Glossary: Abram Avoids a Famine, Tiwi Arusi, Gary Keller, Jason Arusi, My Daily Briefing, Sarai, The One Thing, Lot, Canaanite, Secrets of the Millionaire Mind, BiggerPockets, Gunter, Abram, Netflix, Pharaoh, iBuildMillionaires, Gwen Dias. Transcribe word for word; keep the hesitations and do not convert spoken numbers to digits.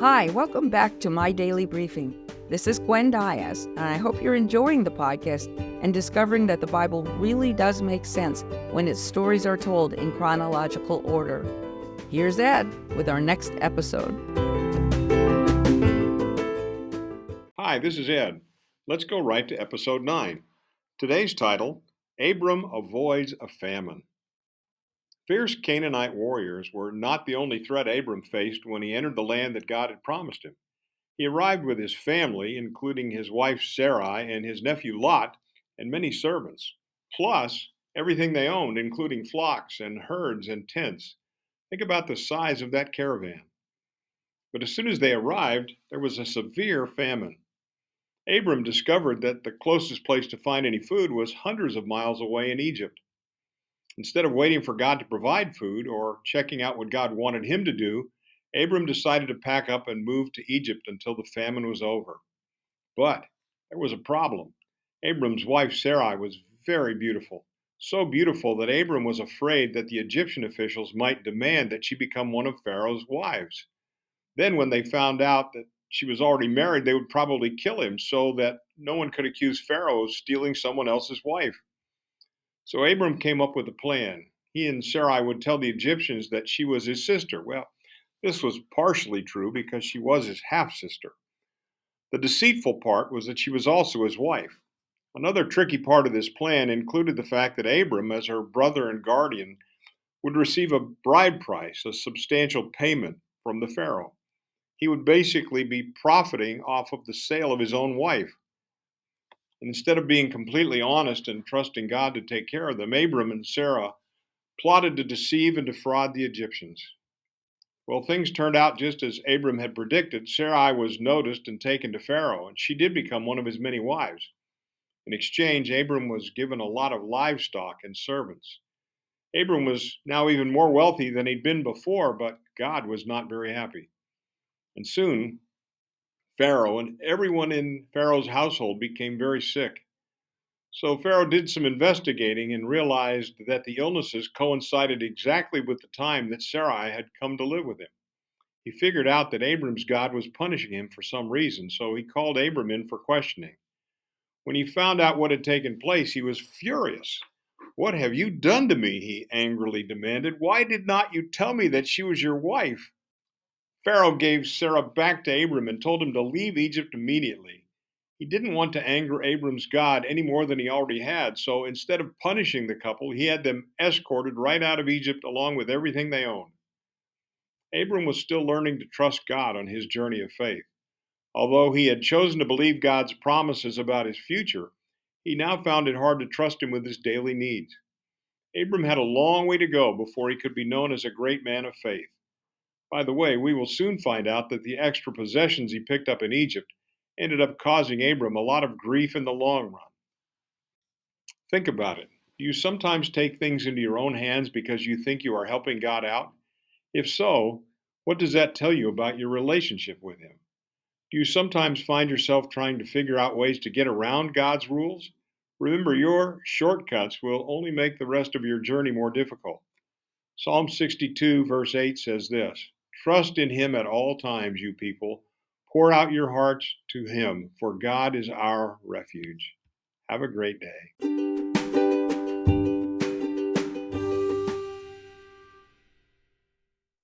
Hi, welcome back to My Daily Briefing. This is Gwen Dias, and I hope you're enjoying the podcast and discovering that the Bible really does make sense when its stories are told in chronological order. Here's Ed with our next episode. Hi, this is Ed. Let's go right to episode nine. Today's title, Abram Avoids a Famine. Fierce Canaanite warriors were not the only threat Abram faced when he entered the land that God had promised him. He arrived with his family, including his wife Sarai and his nephew Lot, and many servants, plus everything they owned, including flocks and herds and tents. Think about the size of that caravan. But as soon as they arrived, there was a severe famine. Abram discovered that the closest place to find any food was hundreds of miles away in Egypt. Instead of waiting for God to provide food or checking out what God wanted him to do, Abram decided to pack up and move to Egypt until the famine was over. But there was a problem. Abram's wife Sarai was very beautiful, so beautiful that Abram was afraid that the Egyptian officials might demand that she become one of Pharaoh's wives. Then when they found out that she was already married, they would probably kill him so that no one could accuse Pharaoh of stealing someone else's wife. So Abram came up with a plan. He and Sarai would tell the Egyptians that she was his sister. Well, this was partially true because she was his half-sister. The deceitful part was that she was also his wife. Another tricky part of this plan included the fact that Abram, as her brother and guardian, would receive a bride price, a substantial payment from the Pharaoh. He would basically be profiting off of the sale of his own wife. Instead of being completely honest and trusting God to take care of them, Abram and Sarah plotted to deceive and defraud the Egyptians. Well, things turned out just as Abram had predicted. Sarai was noticed and taken to Pharaoh, and she did become one of his many wives. In exchange, Abram was given a lot of livestock and servants. Abram was now even more wealthy than he'd been before, but God was not very happy. And soon, Pharaoh and everyone in Pharaoh's household became very sick. So Pharaoh did some investigating and realized that the illnesses coincided exactly with the time that Sarai had come to live with him. He figured out that Abram's God was punishing him for some reason, so he called Abram in for questioning. When he found out what had taken place, he was furious. "What have you done to me?" he angrily demanded. "Why did not you tell me that she was your wife?" Pharaoh gave Sarah back to Abram and told him to leave Egypt immediately. He didn't want to anger Abram's God any more than he already had, so instead of punishing the couple, he had them escorted right out of Egypt along with everything they owned. Abram was still learning to trust God on his journey of faith. Although he had chosen to believe God's promises about his future, he now found it hard to trust him with his daily needs. Abram had a long way to go before he could be known as a great man of faith. By the way, we will soon find out that the extra possessions he picked up in Egypt ended up causing Abram a lot of grief in the long run. Think about it. Do you sometimes take things into your own hands because you think you are helping God out? If so, what does that tell you about your relationship with Him? Do you sometimes find yourself trying to figure out ways to get around God's rules? Remember, your shortcuts will only make the rest of your journey more difficult. Psalm sixty-two, verse eight says this, "Trust in Him at all times, you people. Pour out your hearts to Him, for God is our refuge." Have a great day.